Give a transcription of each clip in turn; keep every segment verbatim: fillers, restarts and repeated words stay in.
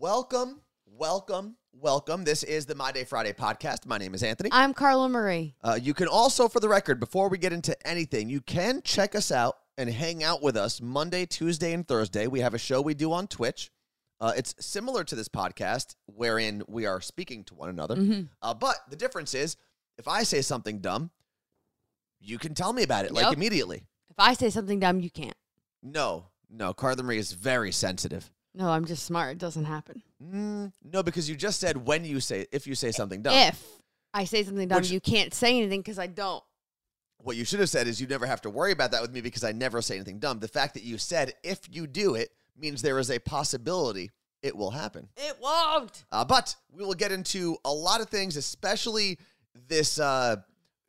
Welcome, welcome, welcome. This is the My Day Friday podcast. My name is Anthony. I'm Carla Marie. Uh, you can also, for the record, before we get into anything, you can check us out and hang out with us Monday, Tuesday, and Thursday. We have a show we do on Twitch. Uh, it's similar to this podcast, wherein we are speaking to one another. Mm-hmm. uh, but the difference is, if I say something dumb, you can tell me about it, yep. like immediately. If I say something dumb, you can't. No, no. Carla Marie is very sensitive. No, I'm just smart. It doesn't happen. Mm, no, because you just said when you say, if you say something dumb. If I say something dumb, Which, you can't say anything because I don't. What you should have said is you never have to worry about that with me because I never say anything dumb. The fact that you said if you do it means there is a possibility it will happen. It won't. Uh, but we will get into a lot of things, especially this uh,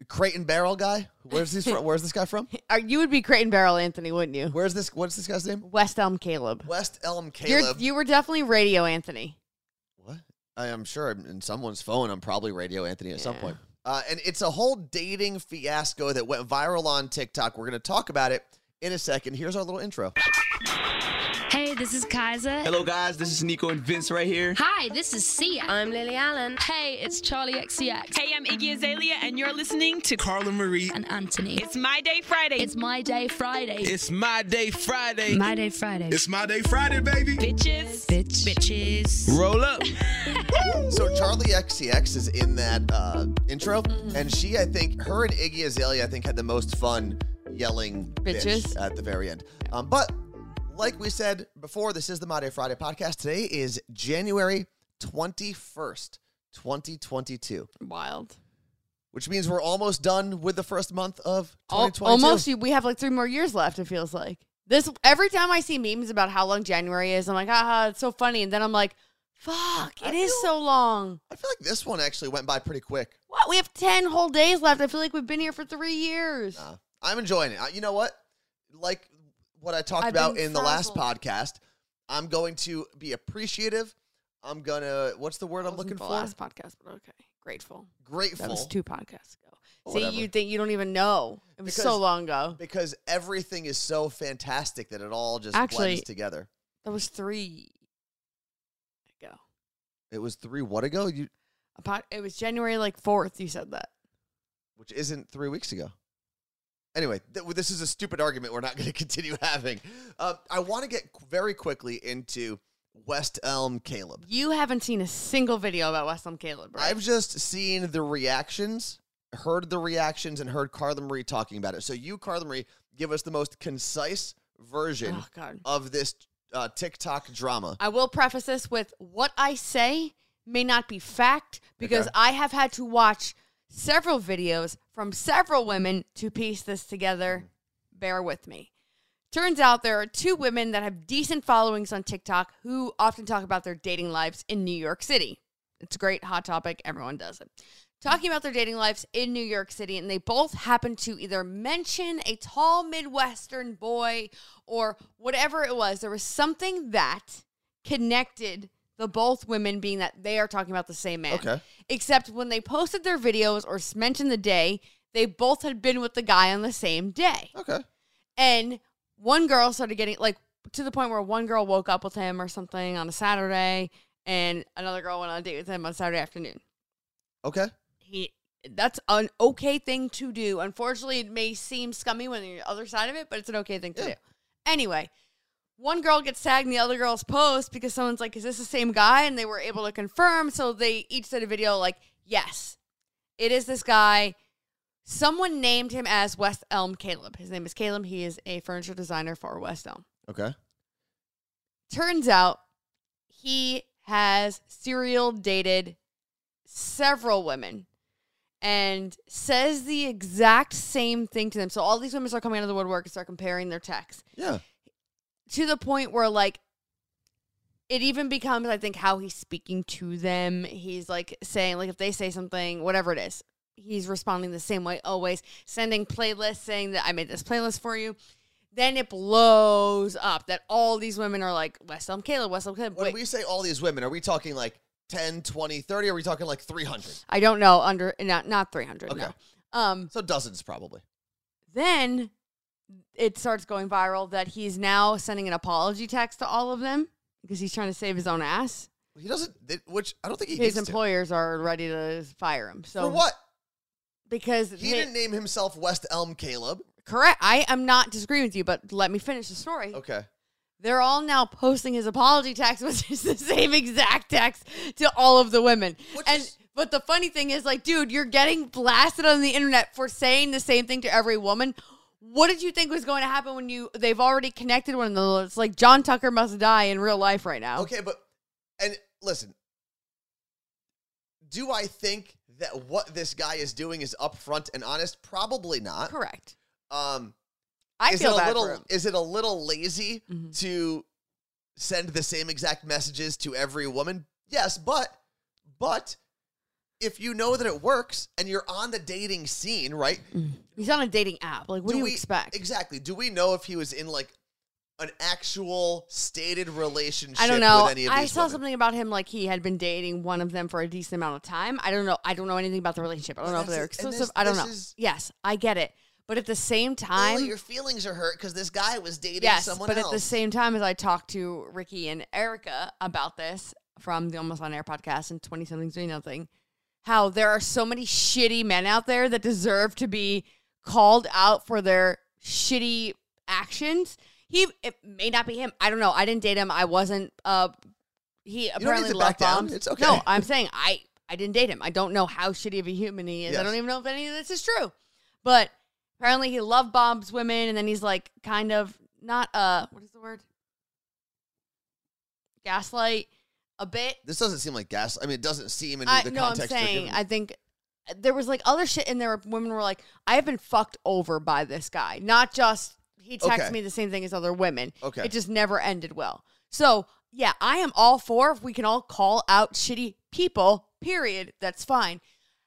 Crate and Barrel guy. Where's this? From, where's this guy from? You would be Crate and Barrel, Anthony, wouldn't you? Where's this? What's this guy's name? West Elm Caleb. West Elm Caleb. You're, you were definitely Radio Anthony. What? I am sure in someone's phone. I'm probably Radio Anthony at yeah. some point. Uh, and it's a whole dating fiasco that went viral on TikTok. We're going to talk about it in a second. Here's our little intro. Hey, this is Kaisa. Hello, guys. This is Nico and Vince right here. Hi, this is Sia. I'm Lily Allen. Hey, it's Charlie X C X. Hey, I'm Iggy Azalea, and you're listening to Carla Marie and Anthony. It's My Day Friday. It's My Day Friday. It's My Day Friday. My Day Friday. It's My Day Friday, baby. Bitches. Bitch. Bitches. Roll up. So Charlie X C X is in that uh, intro, mm-hmm. and she, I think, her and Iggy Azalea, I think, had the most fun yelling bitches bitch at the very end. Um, but... Like we said before, this is the My Day Friday podcast. Today is January twenty-first, twenty twenty-two. Wild. Which means we're almost done with the first month of twenty twenty-two. Almost. We have like three more years left, it feels like. This Every time I see memes about how long January is, I'm like, ah, it's so funny. And then I'm like, fuck, it is so long. I feel like this one actually went by pretty quick. What? We have ten whole days left. I feel like we've been here for three years. Nah, I'm enjoying it. You know what? Like... What I talked I've about in frazzled. the last podcast, I'm going to be appreciative. I'm going to, what's the word I'm looking for? Last podcast, but okay. Grateful. Grateful. That was two podcasts ago. Oh, See, whatever. You think you don't even know. It was because, so long ago. Because everything is so fantastic that it all just Actually, blends together. That was three ago. It was three what ago? You. A pod, it was January like fourth, you said that. Which isn't three weeks ago. Anyway, th this is a stupid argument we're not going to continue having. Uh, I want to get very quickly into West Elm Caleb. You haven't seen a single video about West Elm Caleb, right? I've just seen the reactions, heard the reactions, and heard Carla Marie talking about it. So you, Carla Marie, give us the most concise version oh, God. of this uh, TikTok drama. I will preface this with what I say may not be fact because okay. I have had to watch several videos from several women to piece this together. Bear with me. Turns out there are two women that have decent followings on TikTok who often talk about their dating lives in New York City. It's a great hot topic. Everyone does it. Talking about their dating lives in New York City, and they both happen to either mention a tall Midwestern boy or whatever it was. There was something that connected the both women being that they are talking about the same man. Okay. Except when they posted their videos or mentioned the day, they both had been with the guy on the same day. Okay. And one girl started getting, like, to the point where one girl woke up with him or something on a Saturday, and another girl went on a date with him on Saturday afternoon. Okay. He That's an okay thing to do. Unfortunately, it may seem scummy when you're on the other side of it, but it's an okay thing to yeah. do. Anyway. One girl gets tagged in the other girl's post because someone's like, is this the same guy? And they were able to confirm. So they each did a video like, yes, it is this guy. Someone named him as West Elm Caleb. His name is Caleb. He is a furniture designer for West Elm. Okay. Turns out he has serial dated several women and says the exact same thing to them. So all these women start coming out of the woodwork and start comparing their texts. Yeah. To the point where, like, it even becomes, I think, how he's speaking to them. He's, like, saying, like, if they say something, whatever it is, he's responding the same way always, sending playlists, saying that I made this playlist for you. Then it blows up that all these women are, like, West Elm Caleb, West Elm Caleb. When Wait. we say all these women, are we talking, like, ten, twenty, thirty? Or are we talking, like, three hundred? I don't know. Under Not, not three hundred, okay. no. Um, so dozens, probably. Then... it starts going viral that he's now sending an apology text to all of them because he's trying to save his own ass. He doesn't, which I don't think he His needs employers to. are ready to fire him. So for what? Because he they, didn't name himself West Elm Caleb. Correct. I am not disagreeing with you, but let me finish the story. Okay. They're all now posting his apology text, which is the same exact text to all of the women. Which and is But the funny thing is, like, dude, you're getting blasted on the internet for saying the same thing to every woman. What did you think was going to happen when you, they've already connected one another? It's like John Tucker must die in real life right now. Okay, but, and listen, do I think that what this guy is doing is upfront and honest? Probably not. Correct. Um, I feel bad for him. Is it a little lazy mm-hmm. to send the same exact messages to every woman? Yes, but, but... if you know that it works and you're on the dating scene, right? He's on a dating app. Like, what do, do you we, expect? Exactly. Do we know if he was in, like, an actual stated relationship I don't know. with any of I these I saw women? something about him, like, he had been dating one of them for a decent amount of time. I don't know. I don't know anything about the relationship. I don't know if they're exclusive. This, I don't know. Is, yes, I get it. But at the same time... well, your feelings are hurt because this guy was dating yes, someone else. Yes, but at the same time as I talked to Ricky and Erica about this from the Almost On Air podcast and twenty-something's Doing Nothing, how there are so many shitty men out there that deserve to be called out for their shitty actions. He, it may not be him. I don't know. I didn't date him. I wasn't, uh, he you apparently love bombs. It's okay. No, I'm saying I, I didn't date him. I don't know how shitty of a human he is. Yes. I don't even know if any of this is true, but apparently he love bombs women. And then he's like, kind of not, uh, what is the word? Gaslight. A bit. This doesn't seem like gas. I mean, it doesn't seem in I, the no, context. No, I'm saying, I think there was like other shit in there where women were like, I have been fucked over by this guy. Not just, he texts okay. me the same thing as other women. Okay. It just never ended well. So, yeah, I am all for if we can all call out shitty people, period. That's fine.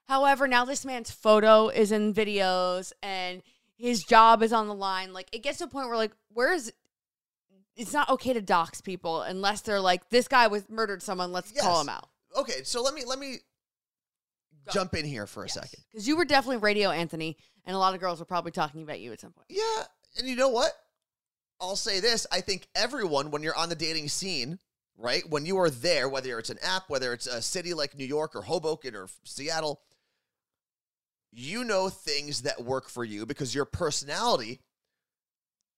However, now this man's photo is in videos and his job is on the line. Like, it gets to a point where, like, where is it's not okay to dox people unless they're like, this guy was murdered someone, let's yes. call him out. Okay, so let me let me Go. jump in here for yes. a second. Because you were definitely Radio Anthony, and a lot of girls were probably talking about you at some point. Yeah, and you know what? I'll say this. I think everyone, when you're on the dating scene, right, when you are there, whether it's an app, whether it's a city like New York or Hoboken or Seattle, you know things that work for you because your personality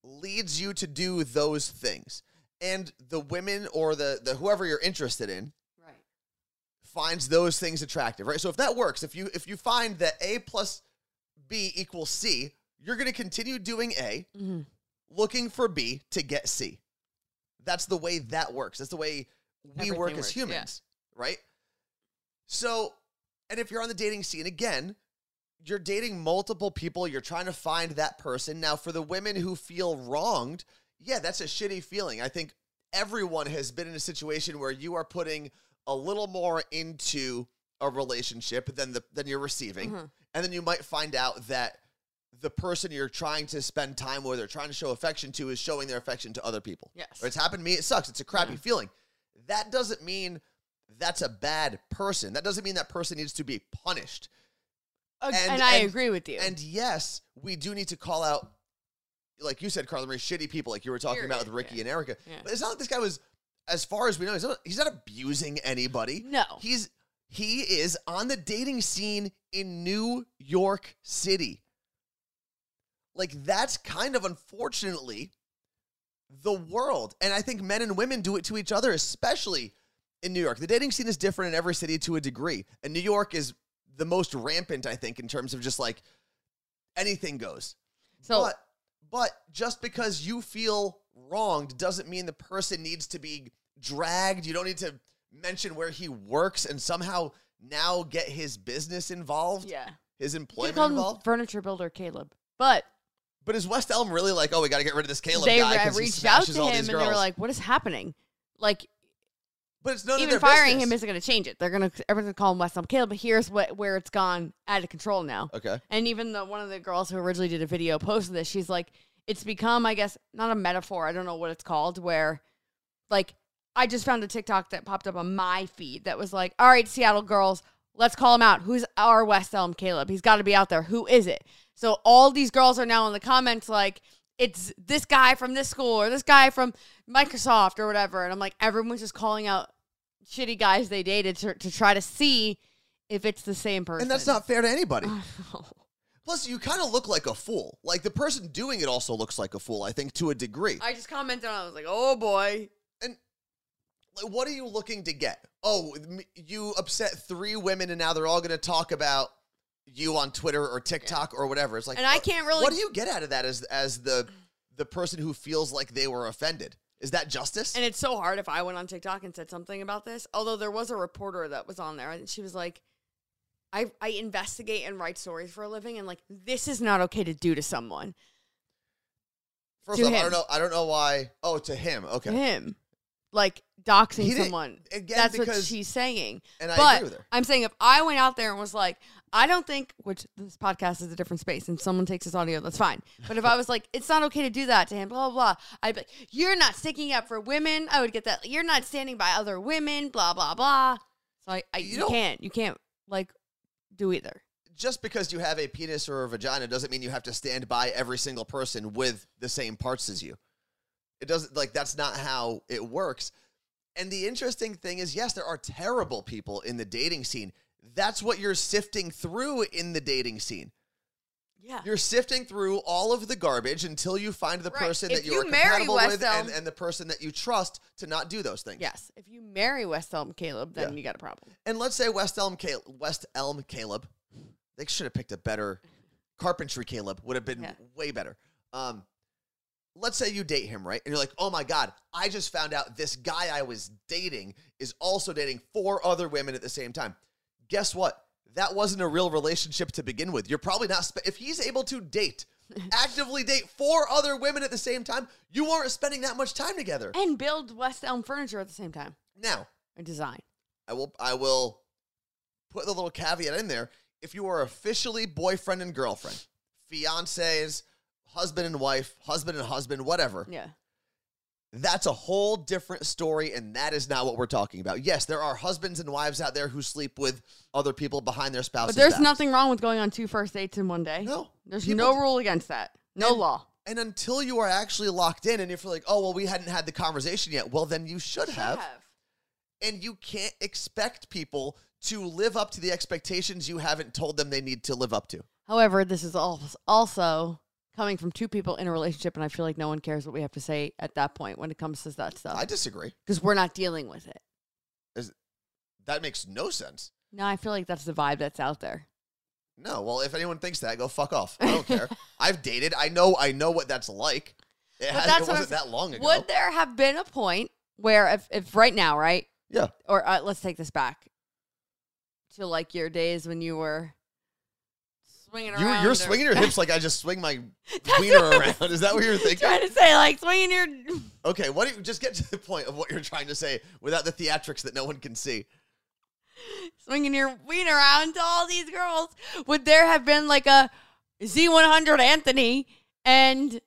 leads you to do those things, and the women or the the whoever you're interested in right. finds those things attractive, right? So if that works, if you if you find that A plus B equals C, you're going to continue doing A, mm-hmm. looking for B to get C. That's the way that works. That's the way we Everything work works. as humans, yeah. right? So, and if you're on the dating scene again, you're dating multiple people. You're trying to find that person. Now, for the women who feel wronged, yeah, that's a shitty feeling. I think everyone has been in a situation where you are putting a little more into a relationship than the than you're receiving. Mm-hmm. And then you might find out that the person you're trying to spend time with or trying to show affection to is showing their affection to other people. Yes. Or it's happened to me. It sucks. It's a crappy yeah. feeling. That doesn't mean that's a bad person. That doesn't mean that person needs to be punished. And, and I and, agree with you. And yes, we do need to call out, like you said, Carla Marie, shitty people like you were talking Period. about with Ricky yeah. and Erica. Yeah. But it's not like this guy was, as far as we know, he's not, he's not abusing anybody. No. He's he is on the dating scene in New York City. Like, that's kind of, unfortunately, the world. And I think men and women do it to each other, especially in New York. The dating scene is different in every city to a degree. And New York is the most rampant, I think, in terms of just, like, anything goes. So, but, but just because you feel wronged doesn't mean the person needs to be dragged. You don't need to mention where he works and somehow now get his business involved. Yeah. His employment involved. Furniture builder Caleb. But... But is West Elm really like, oh, we got to get rid of this Caleb they guy because he smashes all these girls? They reached out to him and they were like, what is happening? Like... But it's none Even of their firing business. him isn't going to change it. They're going to everyone's going to call him West Elm Caleb. But here's what where it's gone out of control now. Okay. And even the one of the girls who originally did a video posted this. She's like, it's become, I guess, not a metaphor. I don't know what it's called. Where, like, I just found a TikTok that popped up on my feed that was like, all right, Seattle girls, let's call him out. Who's our West Elm Caleb? He's got to be out there. Who is it? So all these girls are now in the comments like, it's this guy from this school or this guy from Microsoft or whatever. And I'm like, everyone's just calling out shitty guys they dated to, to try to see if it's the same person. And that's not fair to anybody. Oh. Plus, you kind of look like a fool. Like, the person doing it also looks like a fool, I think, to a degree. I just commented on it. I was like, oh, boy. And like, what are you looking to get? Oh, you upset three women, and now they're all going to talk about you on Twitter or TikTok yeah. or whatever. It's like, and I can't really... What do you get out of that as, as the, the person who feels like they were offended? Is that justice? And it's so hard if I went on TikTok and said something about this. Although there was a reporter that was on there, and she was like, I, I investigate and write stories for a living, and like, this is not okay to do to someone. First off, I don't know. I don't know why. Oh, to him. Okay. To him. Like doxing someone. Again, that's what she's saying. And I but agree with her. I'm saying if I went out there and was like, I don't think, which this podcast is a different space and someone takes this audio, that's fine. But if I was like, it's not okay to do that to him, blah, blah, blah. I'd be like, you're not sticking up for women. I would get that. You're not standing by other women, blah, blah, blah. So I, I you, you can't, you can't like do either. Just because you have a penis or a vagina doesn't mean you have to stand by every single person with the same parts as you. It doesn't, like, that's not how it works. And the interesting thing is, yes, there are terrible people in the dating scene. That's what you're sifting through in the dating scene. Yeah. You're sifting through all of the garbage until you find the right. person if that you're you compatible West with Elm, and, and the person that you trust to not do those things. Yes. If you marry West Elm Caleb, then yeah. you got a problem. And let's say West Elm, Cal West Elm Caleb, they should have picked a better Carpentry Caleb, would have been yeah. way better. Um, Let's say you date him, right? And you're like, oh my God, I just found out this guy I was dating is also dating four other women at the same time. Guess what? That wasn't a real relationship to begin with. You're probably not, spe if he's able to date, actively date four other women at the same time, you weren't spending that much time together. And build West Elm furniture at the same time. Now. And design. I will, I will put the little caveat in there. If you are officially boyfriend and girlfriend, fiancés, husband and wife, husband and husband, whatever. Yeah. That's a whole different story, and that is not what we're talking about. Yes, there are husbands and wives out there who sleep with other people behind their spouses. But there's backs. nothing wrong with going on two first dates in one day. No. There's people, no rule against that. No and, law. And until you are actually locked in, and if you're like, oh, well, we hadn't had the conversation yet, well, then you should, should have. have. And you can't expect people to live up to the expectations you haven't told them they need to live up to. However, this is also... coming from two people in a relationship, and I feel like no one cares what we have to say at that point when it comes to that stuff. I disagree. Because we're not dealing with it. Is, that makes no sense. No, I feel like that's the vibe that's out there. No, well, if anyone thinks that, go fuck off. I don't care. I've dated. I know I know what that's like. It, has, that's it wasn't that long ago. Would there have been a point where, if, if right now, right? Yeah. Or uh, let's take this back to, like, your days when you were... You, you're or... swinging your hips like I just swing my wiener around. Is that what you're thinking? Trying to say, like, swinging your... Okay, what do you, just get to the point of what you're trying to say without the theatrics that no one can see. Swinging your wiener around to all these girls. Would there have been, like, a Z one hundred Anthony and...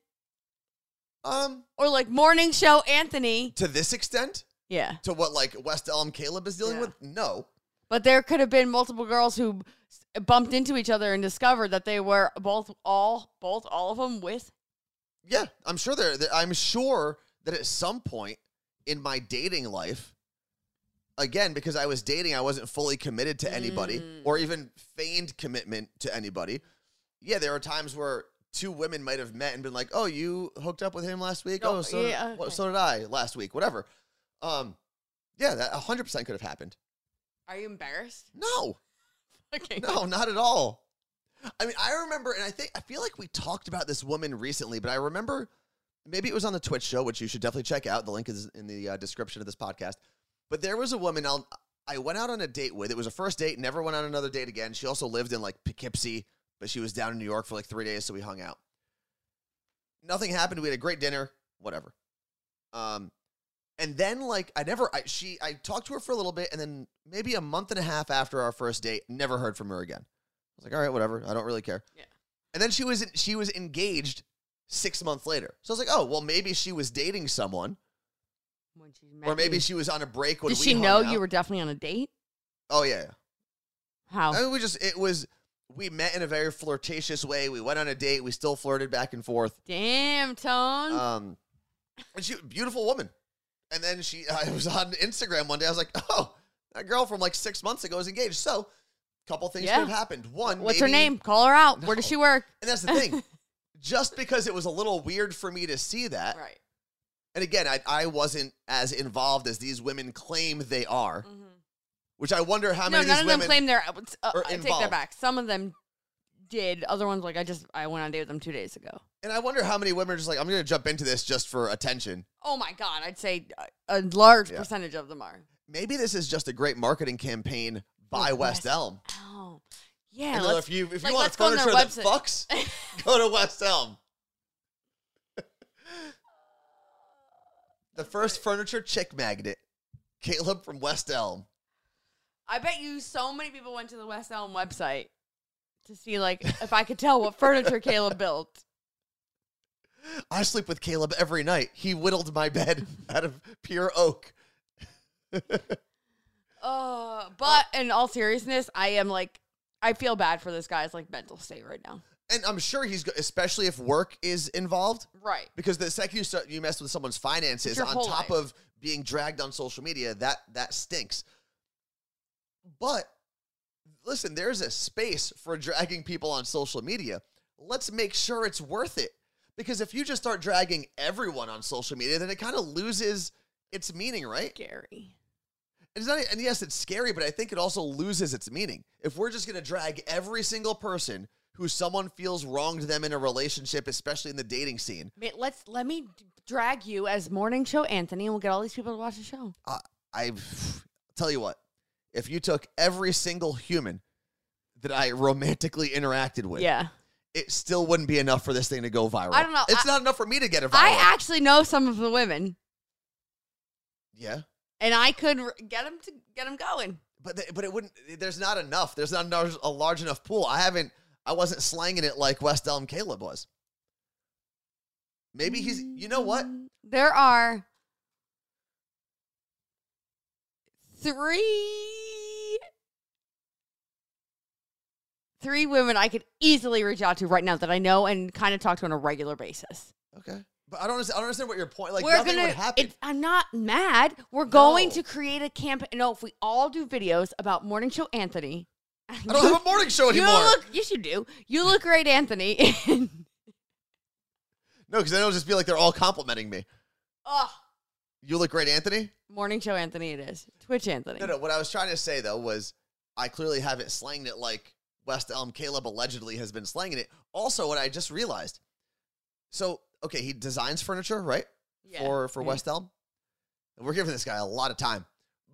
um, Or, like, morning show Anthony? To this extent? Yeah. To what, like, West Elm Caleb is dealing yeah. with? No. But there could have been multiple girls who... bumped into each other and discovered that they were both all both all of them with yeah I'm sure there I'm sure that at some point in my dating life, again, because I was dating, I wasn't fully committed to anybody mm. or even feigned commitment to anybody. Yeah, there were times where two women might have met and been like, oh, you hooked up with him last week. No, oh so, yeah, did, okay. well, so did I last week, whatever. Um yeah, that one hundred percent could have happened. Are you embarrassed? No. Okay. No, not at all. I mean, I remember, and I think, I feel like we talked about this woman recently, but I remember, maybe it was on the Twitch show, which you should definitely check out. The link is in the uh, description of this podcast. But there was a woman I'll, I went out on a date with. It was a first date, never went on another date again. She also lived in, like, Poughkeepsie, but she was down in New York for, like, three days, so we hung out. Nothing happened. We had a great dinner, whatever. Um, and then, like, I never, I, she, I talked to her for a little bit, and then maybe a month and a half after our first date, never heard from her again. I was like, all right, whatever. I don't really care. Yeah. And then she was, she was engaged six months later. So I was like, oh, well, maybe she was dating someone. When she met or maybe you. she was on a break when Did we she know out. you were definitely on a date? Oh, yeah. How? I mean, we just, it was, we met in a very flirtatious way. We went on a date. We still flirted back and forth. Damn, Tone. Um, and she, beautiful woman. And then she, I was on Instagram one day. I was like, oh, that girl from like six months ago is engaged. So a couple things yeah. could have happened. One, what's maybe, her name? Call her out. No. Where does she work? And that's the thing. Just because it was a little weird for me to see that. Right. And again, I, I wasn't as involved as these women claim they are, mm-hmm. which I wonder how no, many none of these women them claim they're uh, are I involved. Take that back. Some of them did. Other ones, like, I just, I went on a date with them two days ago. And I wonder how many women are just like, I'm going to jump into this just for attention. Oh, my God. I'd say a large yeah. percentage of them are. Maybe this is just a great marketing campaign by oh, West, West Elm. Elm. Yeah. Let's, if you, if like, you want furniture that fucks, go to West Elm. The first furniture chick magnet, Caleb from West Elm. I bet you so many people went to the West Elm website to see, like, if I could tell what furniture Caleb built. I sleep with Caleb every night. He whittled my bed out of pure oak. uh, but in all seriousness, I am, like, I feel bad for this guy's, like, mental state right now. And I'm sure he's, especially if work is involved. Right. Because the second you start, you mess with someone's finances, on top life. of being dragged on social media, that, that stinks. But, listen, there's a space for dragging people on social media. Let's make sure it's worth it. Because if you just start dragging everyone on social media, then it kind of loses its meaning, right? Scary. It's not, and yes, it's scary, but I think it also loses its meaning. If we're just going to drag every single person who someone feels wronged them in a relationship, especially in the dating scene. Wait, let's let me drag you as morning show Anthony, and we'll get all these people to watch the show. Uh, I tell you what, if you took every single human that I romantically interacted with, yeah, it still wouldn't be enough for this thing to go viral. I don't know. It's I, not enough for me to get it viral. I actually know some of the women. Yeah, and I could get them to get them going, but they, but it wouldn't. There's not enough. There's not a large enough pool. I haven't. I wasn't slanging it like West Elm Caleb was. Maybe he's, you know what? There are three, three women I could easily reach out to right now that I know and kind of talk to on a regular basis. Okay. But I don't understand, I don't understand what your point, like We're nothing gonna, would happen. It's, I'm not mad. We're no. going to create a campaign. No, if we all do videos about Morning Show Anthony. I don't have a morning show anymore. You look, yes, you do. You look great, Anthony. No, because then it'll just be like they're all complimenting me. Oh. You look great, Anthony? Morning show Anthony it is. Twitch Anthony. No, no, what I was trying to say, though, was I clearly haven't slanged it like West Elm Caleb allegedly has been slanging it. Also, what I just realized. So, okay, he designs furniture, right? Yeah. For, for yeah. West Elm. And we're giving this guy a lot of time.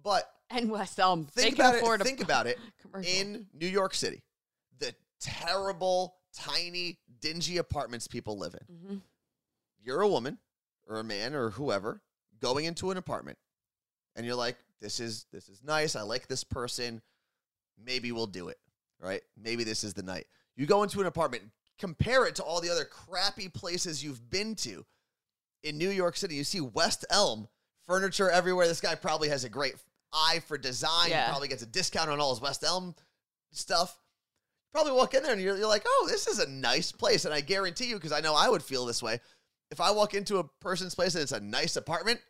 But... And West Elm. Think about it. Think about it. In New York City, the terrible, tiny, dingy apartments people live in. Mm-hmm. You're a woman or a man or whoever going into an apartment, and you're like, "This is this is nice. I like this person. Maybe we'll do it. Right? Maybe this is the night." You go into an apartment. Compare it to all the other crappy places you've been to in New York City. You see West Elm furniture everywhere. This guy probably has a great eye for design. Yeah. He probably gets a discount on all his West Elm stuff. Probably walk in there and you're, you're like, oh, this is a nice place. And I guarantee you, because I know I would feel this way, if I walk into a person's place and it's a nice apartment,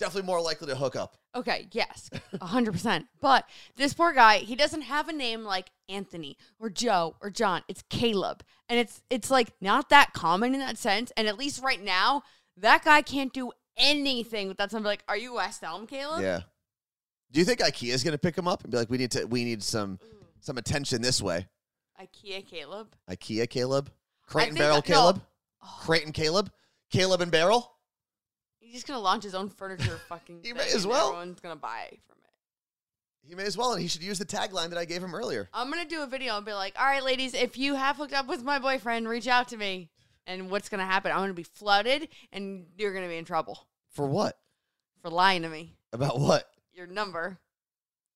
definitely more likely to hook up. Okay, yes, one hundred percent. But this poor guy, he doesn't have a name like Anthony or Joe or John. It's Caleb. And it's it's like not that common in that sense. And at least right now, that guy can't do anything without somebody like, are you West Elm, Caleb? Yeah. Do you think IKEA is going to pick him up and be like, we need to, we need some, Ooh. some attention this way? IKEA Caleb. IKEA Caleb. Crate and Barrel I, Caleb. No. Oh. Crate and Caleb. Caleb and Barrel. He's just going to launch his own furniture fucking He thing may as well. Everyone's going to buy from it. He may as well. And he should use the tagline that I gave him earlier. I'm going to do a video and be like, all right, ladies, if you have hooked up with my boyfriend, reach out to me. And what's going to happen? I'm going to be flooded and you're going to be in trouble. For what? For lying to me. About what? Your number.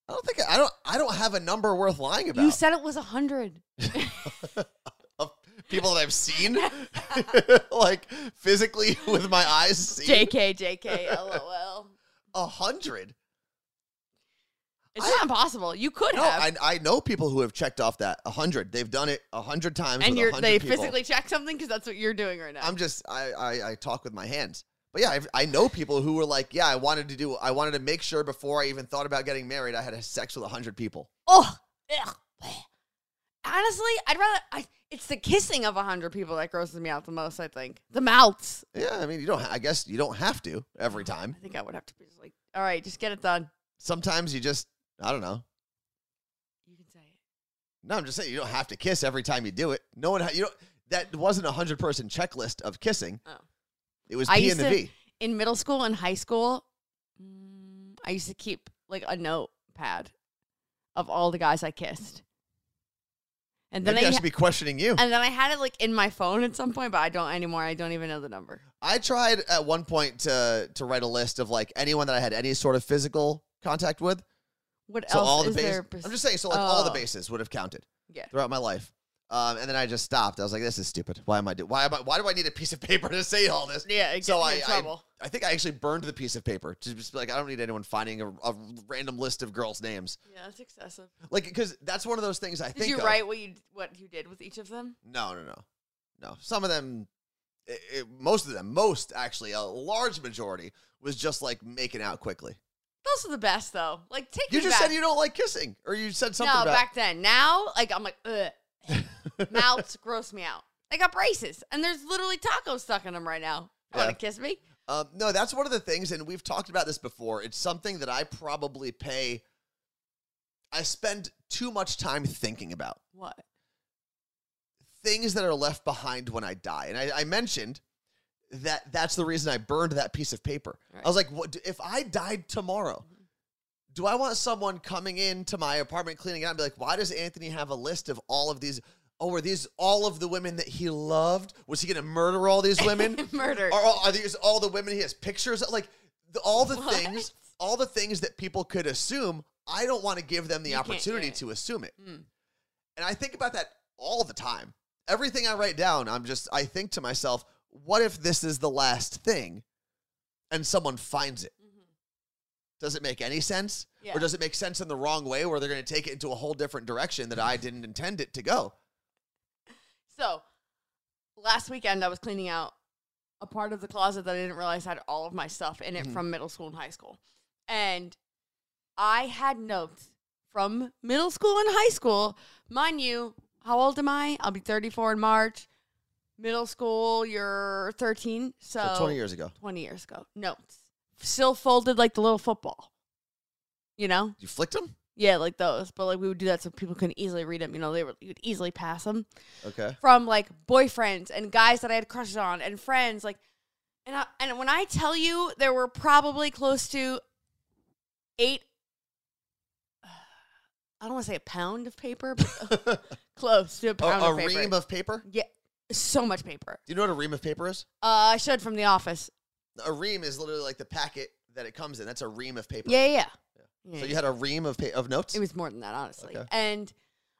I don't think I don't. I don't have a number worth lying about. You said it was a hundred. Of people that I've seen, like physically with my eyes. Seen. J K, J K, L O L. A hundred. It's I, not impossible. You could no, have. I, I know people who have checked off that a hundred. They've done it a hundred times. And with you're, they people. physically check something because that's what you're doing right now. I'm just. I I, I talk with my hands. But yeah, I've, I know people who were like, yeah, I wanted to do, I wanted to make sure before I even thought about getting married, I had sex with a hundred people. Oh, ugh. Honestly, I'd rather, I, it's the kissing of a hundred people that grosses me out the most, I think. The mouths. Yeah, I mean, you don't, I guess you don't have to every time. I think I would have to be just like, all right, just get it done. Sometimes you just, I don't know. You can say it. No, I'm just saying you don't have to kiss every time you do it. No one, you don't, that wasn't a hundred person checklist of kissing. Oh. It was P and the V. In middle school and high school, I used to keep like a notepad of all the guys I kissed. And then Maybe I, I should be questioning you. And then I had it like in my phone at some point, but I don't anymore. I don't even know the number. I tried at one point to to write a list of like anyone that I had any sort of physical contact with. What so else all the is there? I'm just saying, so like oh. all the bases would have counted yeah. throughout my life. Um, and then I just stopped. I was like, "This is stupid. Why am I do? Why am I? Why do I need a piece of paper to say all this?" Yeah, it gets so me in I, trouble. I, I think I actually burned the piece of paper to just be like, I don't need anyone finding a, a random list of girls' names. Yeah, that's excessive. Like, because that's one of those things I did think. Did you write of. what you what you did with each of them? No, no, no, no. Some of them, it, it, most of them, most actually, a large majority was just like making out quickly. Those are the best though. Like, take you me just back. said you don't like kissing, or you said something. No, about back then. Now, like, I'm like, ugh. Mouths gross me out. I got braces, and there's literally tacos stuck in them right now. I yeah. want to kiss me. Um, no, that's one of the things, and we've talked about this before. It's something that I probably pay. I spend too much time thinking about. What? Things that are left behind when I die. And I, I mentioned that that's the reason I burned that piece of paper. Right. I was like, what, if I died tomorrow, do I want someone coming into my apartment, cleaning it out, and be like, why does Anthony have a list of all of these? Oh, are these all of the women that he loved? Was he going to murder all these women? Murder. Are, are these all the women he has pictures of? Like, the, all the what? things, all the things that people could assume, I don't want to give them the you opportunity to assume it. Mm. And I think about that all the time. Everything I write down, I'm just, I think to myself, what if this is the last thing and someone finds it? Does it make any sense? Yeah. Or does it make sense in the wrong way where they're going to take it into a whole different direction that I didn't intend it to go? So, last weekend I was cleaning out a part of the closet that I didn't realize had all of my stuff in it mm-hmm. from middle school and high school. And I had notes from middle school and high school. Mind you, how old am I? I'll be thirty-four in March. Middle school, you're thirteen. So, so twenty years ago. twenty years ago. Notes. Still folded like the little football, you know? You flicked them? Yeah, like those. But like we would do that so people couldn't easily read them. You know, they were, you could easily pass them. Okay. From like boyfriends and guys that I had crushes on and friends. Like, and, I, and when I tell you there were probably close to eight, uh, I don't want to say a pound of paper, but close to a pound a, a of paper. A ream of paper? Yeah, so much paper. Do you know what a ream of paper is? Uh, I should from The Office. A ream is literally like the packet that it comes in. That's a ream of paper. Yeah, yeah. yeah. yeah. So you had a ream of pa of notes? It was more than that, honestly. Okay. And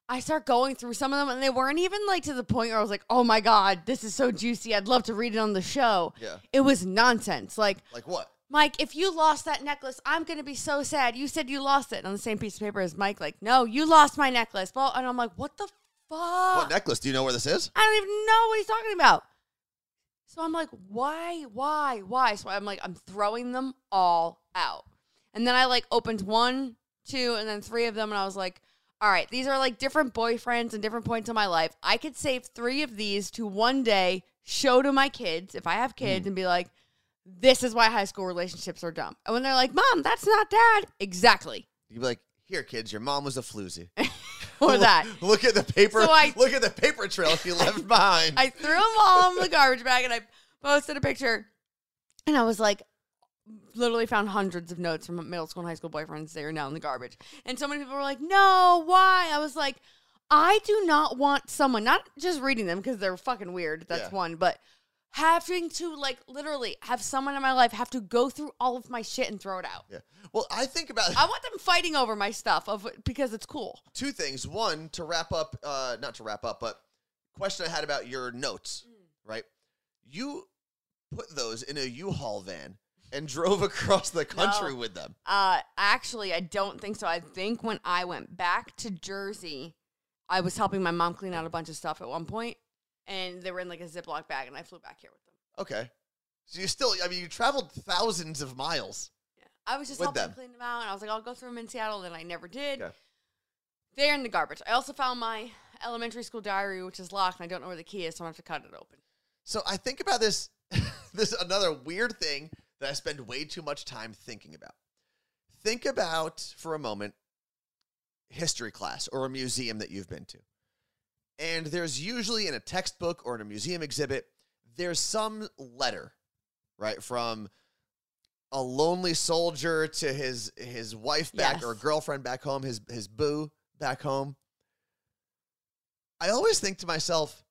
I start going through some of them, and they weren't even like to the point where I was like, oh, my God, this is so juicy. I'd love to read it on the show. Yeah. It was nonsense. Like, like what? Mike, if you lost that necklace, I'm going to be so sad. You said you lost it. And on the same piece of paper as Mike, like, no, you lost my necklace. Well, and I'm like, what the fuck? What necklace? Do you know where this is? I don't even know what he's talking about. So I'm like, why, why, why? So I'm like, I'm throwing them all out. And then I like opened one, two, and then three of them. And I was like, all right, these are like different boyfriends and different points in my life. I could save three of these to one day show to my kids, if I have kids, mm. and be like, this is why high school relationships are dumb. And when they're like, Mom, that's not dad. Exactly. You'd be like, here, kids, your mom was a floozy. Or that. Look at the paper. So I, look at the paper trail she left behind. I threw them all in the garbage bag, and I posted a picture. And I was like, literally found hundreds of notes from middle school and high school boyfriends. They are now in the garbage. And so many people were like, no, why? I was like, I do not want someone, not just reading them because they're fucking weird. That's yeah. one. But having to, like, literally have someone in my life have to go through all of my shit and throw it out. Yeah. Well, I think about it. I want them fighting over my stuff of because it's cool. Two things. One, to wrap up, uh, not to wrap up, but question I had about your notes, mm. right? You put those in a U-Haul van and drove across the country no. with them. Uh, actually, I don't think so. I think when I went back to Jersey, I was helping my mom clean out a bunch of stuff at one point. And they were in, like, a Ziploc bag, and I flew back here with them. Okay. So you still, I mean, you traveled thousands of miles. Yeah. I was just helping them. Clean them out, and I was like, I'll go through them in Seattle, and I never did. Okay. They're in the garbage. I also found my elementary school diary, which is locked, and I don't know where the key is, so I'm going to have to cut it open. So I think about this, this is another weird thing that I spend way too much time thinking about. Think about, for a moment, history class or a museum that you've been to. And there's usually in a textbook or in a museum exhibit, there's some letter, right? From a lonely soldier to his his wife back yes. or girlfriend back home, his his boo back home. I always think to myself,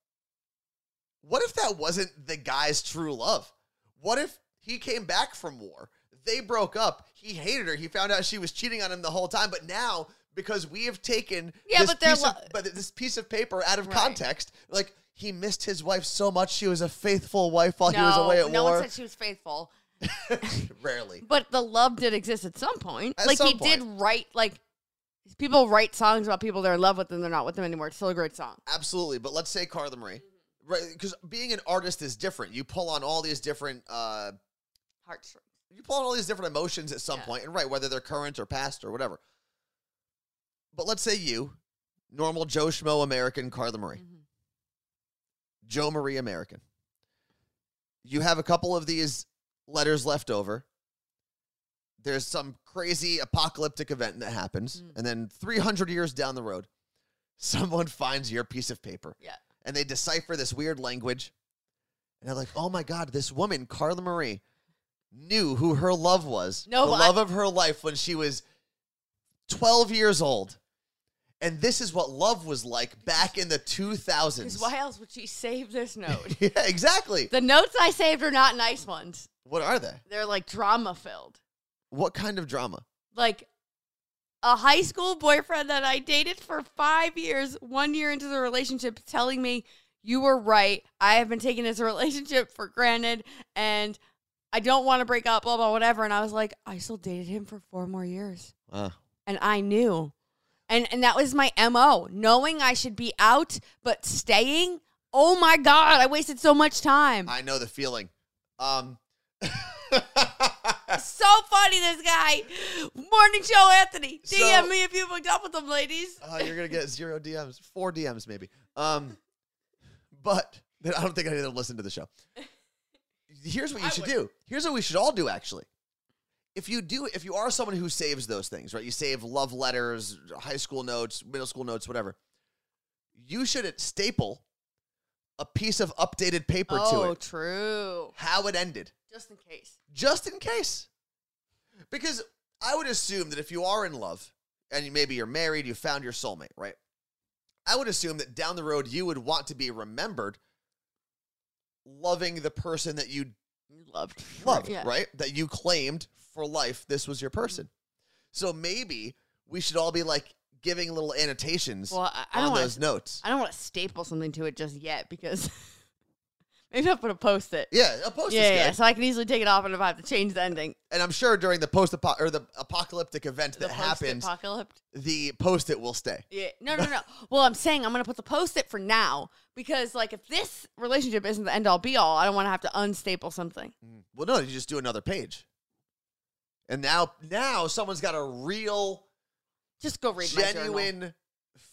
what if that wasn't the guy's true love? What if he came back from war? They broke up. He hated her. He found out she was cheating on him the whole time. But now, because we have taken yeah, this, but piece of, but this piece of paper out of right. context, like, he missed his wife so much. She was a faithful wife while no, he was away at no war. No one said she was faithful. Rarely. But the love did exist at some point. At like, some he point. did write, like, people write songs about people they're in love with and they're not with them anymore. It's still a great song. Absolutely. But let's say Carla Marie. Right, because being an artist is different. You pull on all these different... Uh, Heartstrings. You pull on all these different emotions at some yeah. point, and right, whether they're current or past or whatever. But let's say you, normal Joe Schmo American Carla Marie. Mm-hmm. Joe Marie American. You have a couple of these letters left over. There's some crazy apocalyptic event that happens. Mm-hmm. And then three hundred years down the road, someone finds your piece of paper. Yeah. And they decipher this weird language. And they're like, oh my God, this woman, Carla Marie, knew who her love was. No, the love I of her life when she was twelve years old. And this is what love was like back in the two thousands. Because why else would she save this note? Yeah, exactly. The notes I saved are not nice ones. What are they? They're like drama-filled. What kind of drama? Like a high school boyfriend that I dated for five years, one year into the relationship, telling me, you were right. I have been taking this relationship for granted, and I don't want to break up, blah, blah, whatever. And I was like, I still dated him for four more years. Uh. And I knew. And and that was my M O, knowing I should be out, but staying. Oh, my God, I wasted so much time. I know the feeling. Um. So funny, this guy. Morning Show Anthony. D M so, me if you hooked up with them, ladies. Oh, uh, you're going to get zero D Ms. Four D Ms, maybe. Um, But I don't think I need to listen to the show. Here's what you I should would. do. Here's what we should all do, actually. If you do, if you are someone who saves those things, right? You save love letters, high school notes, middle school notes, whatever. You should staple a piece of updated paper oh, to it. Oh, true. How it ended. Just in case. Just in case. Because I would assume that if you are in love, and maybe you're married, you found your soulmate, right? I would assume that down the road, you would want to be remembered loving the person that you loved, loved yeah. right? That you claimed for life, this was your person. Mm-hmm. So maybe we should all be like giving little annotations well, I, I on don't those wanna, notes. I don't want to staple something to it just yet because maybe I'll put a post-it. Yeah, a post-it. Yeah, yeah, so I can easily take it off and if I have to change the ending. And I'm sure during the post apo or the apocalyptic event the that happens, the post-it will stay. Yeah, no, no, no. Well, I'm saying I'm gonna put the post-it for now because like if this relationship isn't the end-all be-all, I don't want to have to unstaple something. Well, no, you just do another page. And now, now someone's got a real, just go read genuine my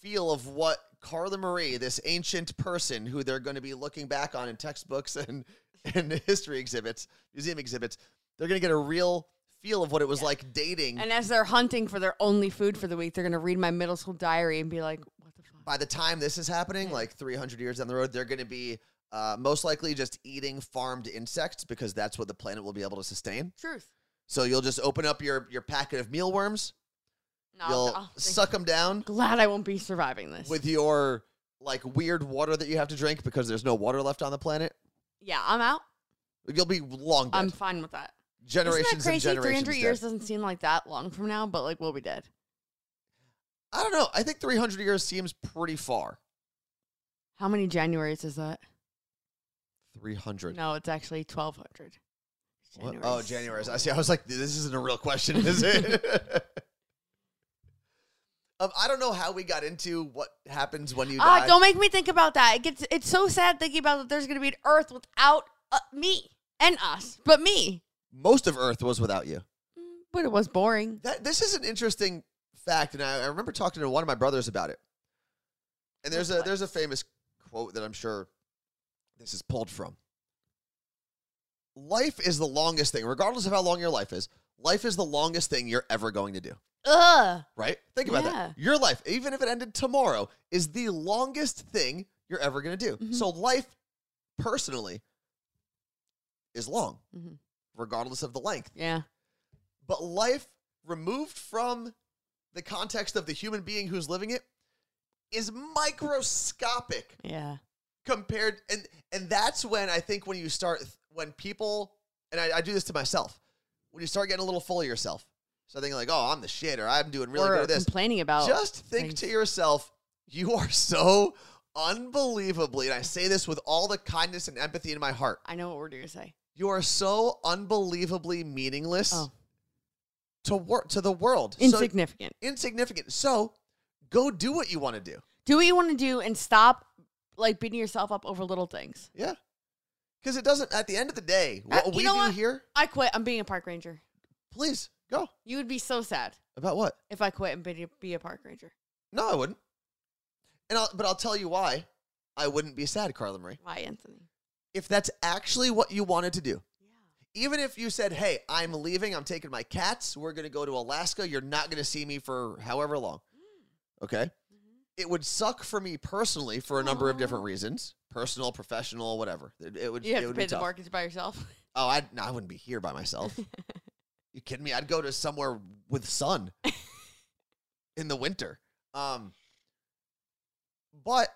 feel of what Carla Marie, this ancient person who they're going to be looking back on in textbooks and and history exhibits, museum exhibits, they're going to get a real feel of what it was yeah. like dating. And as they're hunting for their only food for the week, they're going to read my middle school diary and be like, "What the fuck?" By the time this is happening, yeah. like three hundred years down the road, they're going to be uh, most likely just eating farmed insects because that's what the planet will be able to sustain. Truth. So you'll just open up your, your packet of mealworms. No, you'll no, suck them down. Glad I won't be surviving this. With your, like, weird water that you have to drink because there's no water left on the planet. Yeah, I'm out. You'll be long dead. I'm fine with that. Generations and generations Isn't that crazy? three hundred years dead. Doesn't seem like that long from now, but, like, we'll be dead. I don't know. I think three hundred years seems pretty far. How many Januaries is that? three hundred. No, it's actually twelve hundred. Januaries. Oh, Januaries. I see. I was like, this isn't a real question, is it? um, I don't know how we got into what happens when you die. Uh, don't make me think about that. It gets, it's so sad thinking about that there's going to be an Earth without uh, me. and us, but me. Most of Earth was without you. But it was boring. That, this is an interesting fact, and I, I remember talking to one of my brothers about it. And there's a, there's a famous quote that I'm sure this is pulled from. Life is the longest thing, regardless of how long your life is, life is the longest thing you're ever going to do. Ugh. Right? Think about yeah. that. Your life, even if it ended tomorrow, is the longest thing you're ever going to do. Mm-hmm. So life, personally, is long, mm-hmm. regardless of the length. Yeah. But life, removed from the context of the human being who's living it, is microscopic. Yeah. Compared, and and that's when I think when you start, when people, and I, I do this to myself, when you start getting a little full of yourself, so thinking like, oh, I'm the shit, or I'm doing really or good at this. Complaining about Just think things. to yourself, you are so unbelievably, and I say this with all the kindness and empathy in my heart. I know what we're going to say. You are so unbelievably meaningless oh. to wor- to the world. Insignificant. So, insignificant. So go do what you want to do. Do what you want to do and stop like beating yourself up over little things. Yeah. Because it doesn't, at the end of the day, what uh, we do what? here. I quit. I'm being a park ranger. Please, go. You would be so sad. About what? If I quit and be, be a park ranger. No, I wouldn't. And I'll, But I'll tell you why I wouldn't be sad, Carla Marie. Why, Anthony? If that's actually what you wanted to do. Yeah. Even if you said, hey, I'm leaving. I'm taking my cats. We're going to go to Alaska. You're not going to see me for however long. Mm. Okay? It would suck for me personally for a number Aww. of different reasons. Personal, professional, whatever. It, it would, you have it to would pay be the tough. markets by yourself? Oh, I'd, no, I wouldn't be here by myself. You kidding me? I'd go to somewhere with sun in the winter. Um, but,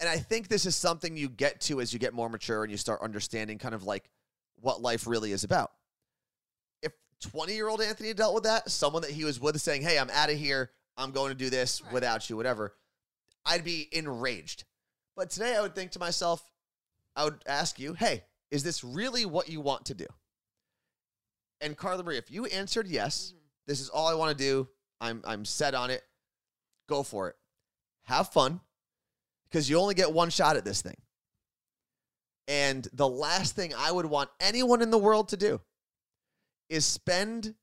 and I think this is something you get to as you get more mature and you start understanding kind of like what life really is about. If twenty-year-old Anthony dealt with that, someone that he was with saying, hey, I'm out of here. I'm going to do this right. without you, whatever. I'd be enraged. But today I would think to myself, I would ask you, hey, is this really what you want to do? And Carla Marie, if you answered yes, mm-hmm. this is all I want to do. I'm I'm set on it. Go for it. Have fun. Because you only get one shot at this thing. And the last thing I would want anyone in the world to do is spend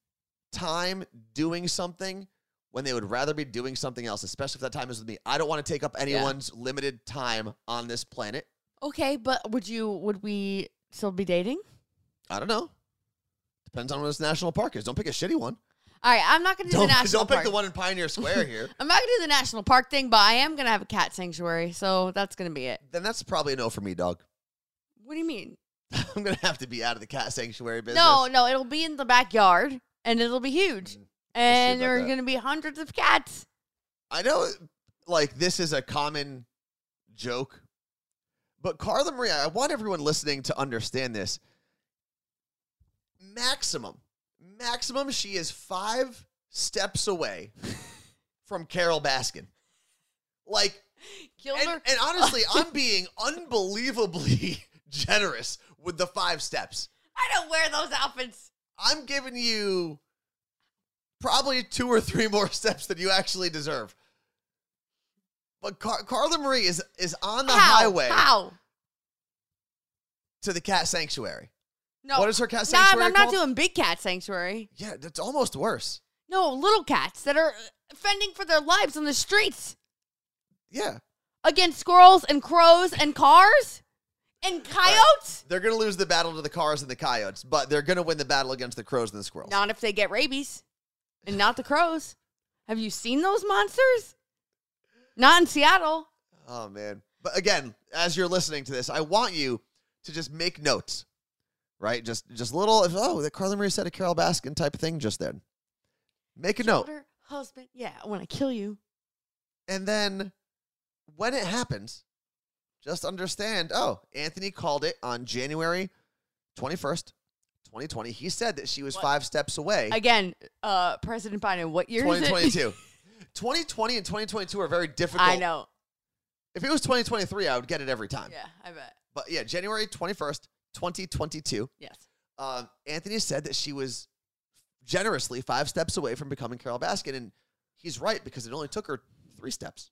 time doing something when they would rather be doing something else, especially if that time is with me. I don't want to take up anyone's yeah. limited time on this planet. Okay, but would you, would we still be dating? I don't know. Depends on what this national park is. Don't pick a shitty one. All right, I'm not going to do don't, the national don't park. Don't pick the one in Pioneer Square here. I'm not going to do the national park thing, but I am going to have a cat sanctuary, so that's going to be it. Then that's probably a no for me, dog. What do you mean? I'm going to have to be out of the cat sanctuary business. No, no, it'll be in the backyard, and it'll be huge. Mm. And there are going to be hundreds of cats. I know, like, this is a common joke. But Carla Marie, I want everyone listening to understand this. Maximum, maximum, she is five steps away from Carole Baskin. Like, and, and honestly, I'm being unbelievably generous with the five steps. I don't wear those outfits. I'm giving you probably two or three more steps than you actually deserve. But Car- Carla Marie is is on the How? highway How? to the cat sanctuary. No, what is her cat sanctuary? No, I'm not called? doing big cat sanctuary. Yeah, that's almost worse. No, little cats that are fending for their lives on the streets. Yeah, against squirrels and crows and cars and coyotes. Right. They're gonna lose the battle to the cars and the coyotes, but they're gonna win the battle against the crows and the squirrels. Not if they get rabies. And not the crows. Have you seen those monsters? Not in Seattle. Oh, man. But again, as you're listening to this, I want you to just make notes, right? Just just little, oh, that Carla Marie said a Carole Baskin type of thing just then. Make a Daughter, note. Husband, yeah, I want to kill you. And then when it happens, just understand, oh, Anthony called it on January twenty-first. twenty twenty, he said that she was what? five steps away. Again, uh, President Biden, what year twenty twenty-two. Is it? twenty twenty and twenty twenty-two are very difficult. I know. If it was twenty twenty-three, I would get it every time. Yeah, I bet. But yeah, January twenty-first, twenty twenty-two. Yes. Uh, Anthony said that she was generously five steps away from becoming Carole Baskin, and he's right because it only took her three steps.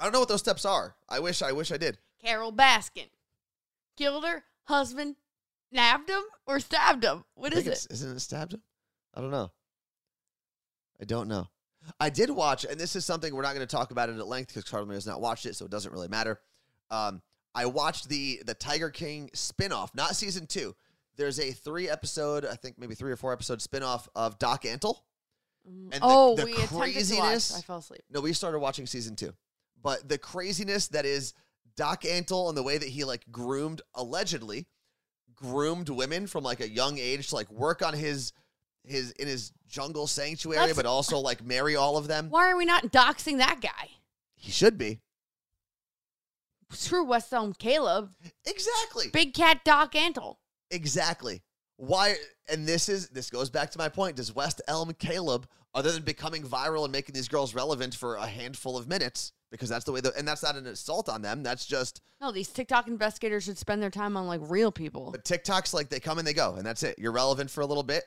I don't know what those steps are. I wish I wish I did. Carole Baskin. Killed her husband. Nabbed him or stabbed him? What is it? Isn't it stabbed him? I don't know. I don't know. I did watch, and this is something we're not going to talk about it at length because Carlman has not watched it, so it doesn't really matter. Um, I watched the the Tiger King spinoff, not season two. There's a three episode, I think maybe three or four episode spinoff of Doc Antle. And oh, the, the we craziness. To watch. I fell asleep. No, we started watching season two, but the craziness that is Doc Antle and the way that he like groomed allegedly groomed women from like a young age to like work on his. His in his jungle sanctuary, That's, but also like marry all of them. Why are we not doxing that guy? He should be. Screw West Elm Caleb. Exactly. Big Cat Doc Antle. Exactly. Why? And this is this goes back to my point. Does West Elm Caleb, other than becoming viral and making these girls relevant for a handful of minutes, because that's the way, the, and that's not an assault on them. That's just. No, these TikTok investigators should spend their time on like real people. But TikTok's like they come and they go, and that's it. You're relevant for a little bit.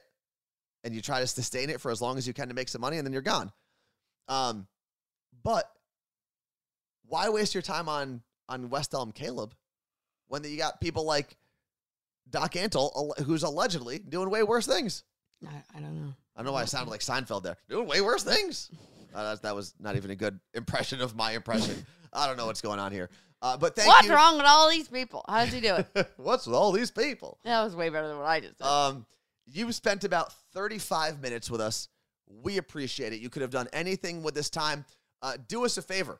And you try to sustain it for as long as you can to make some money, and then you're gone. Um, but why waste your time on on West Elm Caleb when you got people like Doc Antle, who's allegedly doing way worse things? I, I don't know. I don't know why I sounded like Seinfeld there. Doing way worse things. Uh, that, that was not even a good impression of my impression. I don't know what's going on here. Uh, but thank What's you. wrong with all these people? How does he do it? What's with all these people? That was way better than what I just did. Um, You spent about thirty-five minutes with us. We appreciate it. You could have done anything with this time. Uh, do us a favor.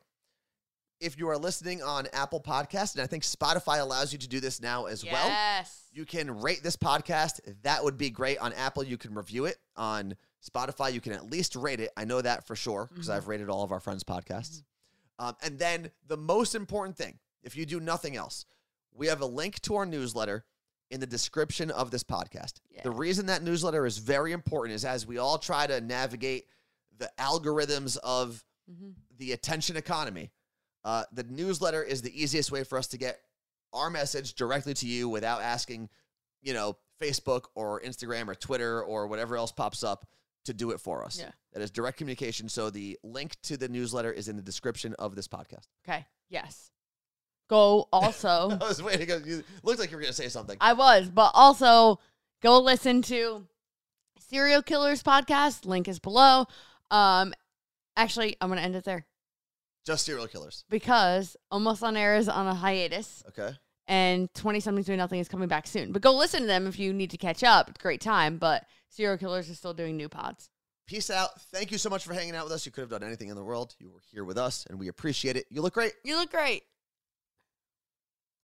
If you are listening on Apple Podcasts, and I think Spotify allows you to do this now as yes. well. Yes. You can rate this podcast. That would be great. On Apple, you can review it. On Spotify, you can at least rate it. I know that for sure because mm-hmm. I've rated all of our friends' podcasts. Mm-hmm. um, and then the most important thing, if you do nothing else, we have a link to our newsletter in the description of this podcast. Yeah. The reason that newsletter is very important is as we all try to navigate the algorithms of mm-hmm. the attention economy, uh, the newsletter is the easiest way for us to get our message directly to you without asking, you know, Facebook or Instagram or Twitter or whatever else pops up to do it for us. Yeah. That is direct communication. So the link to the newsletter is in the description of this podcast. Okay. Yes. Go also. I was waiting. You looked like you were going to say something. I was, but also go listen to Serial Killers podcast. Link is below. Um, actually, I'm going to end it there. Just Serial Killers. Because Almost On Air is on a hiatus. Okay. And twenty somethings Doing Nothing is coming back soon. But go listen to them if you need to catch up. It's a great time, but Serial Killers is still doing new pods. Peace out. Thank you so much for hanging out with us. You could have done anything in the world. You were here with us, and we appreciate it. You look great. You look great.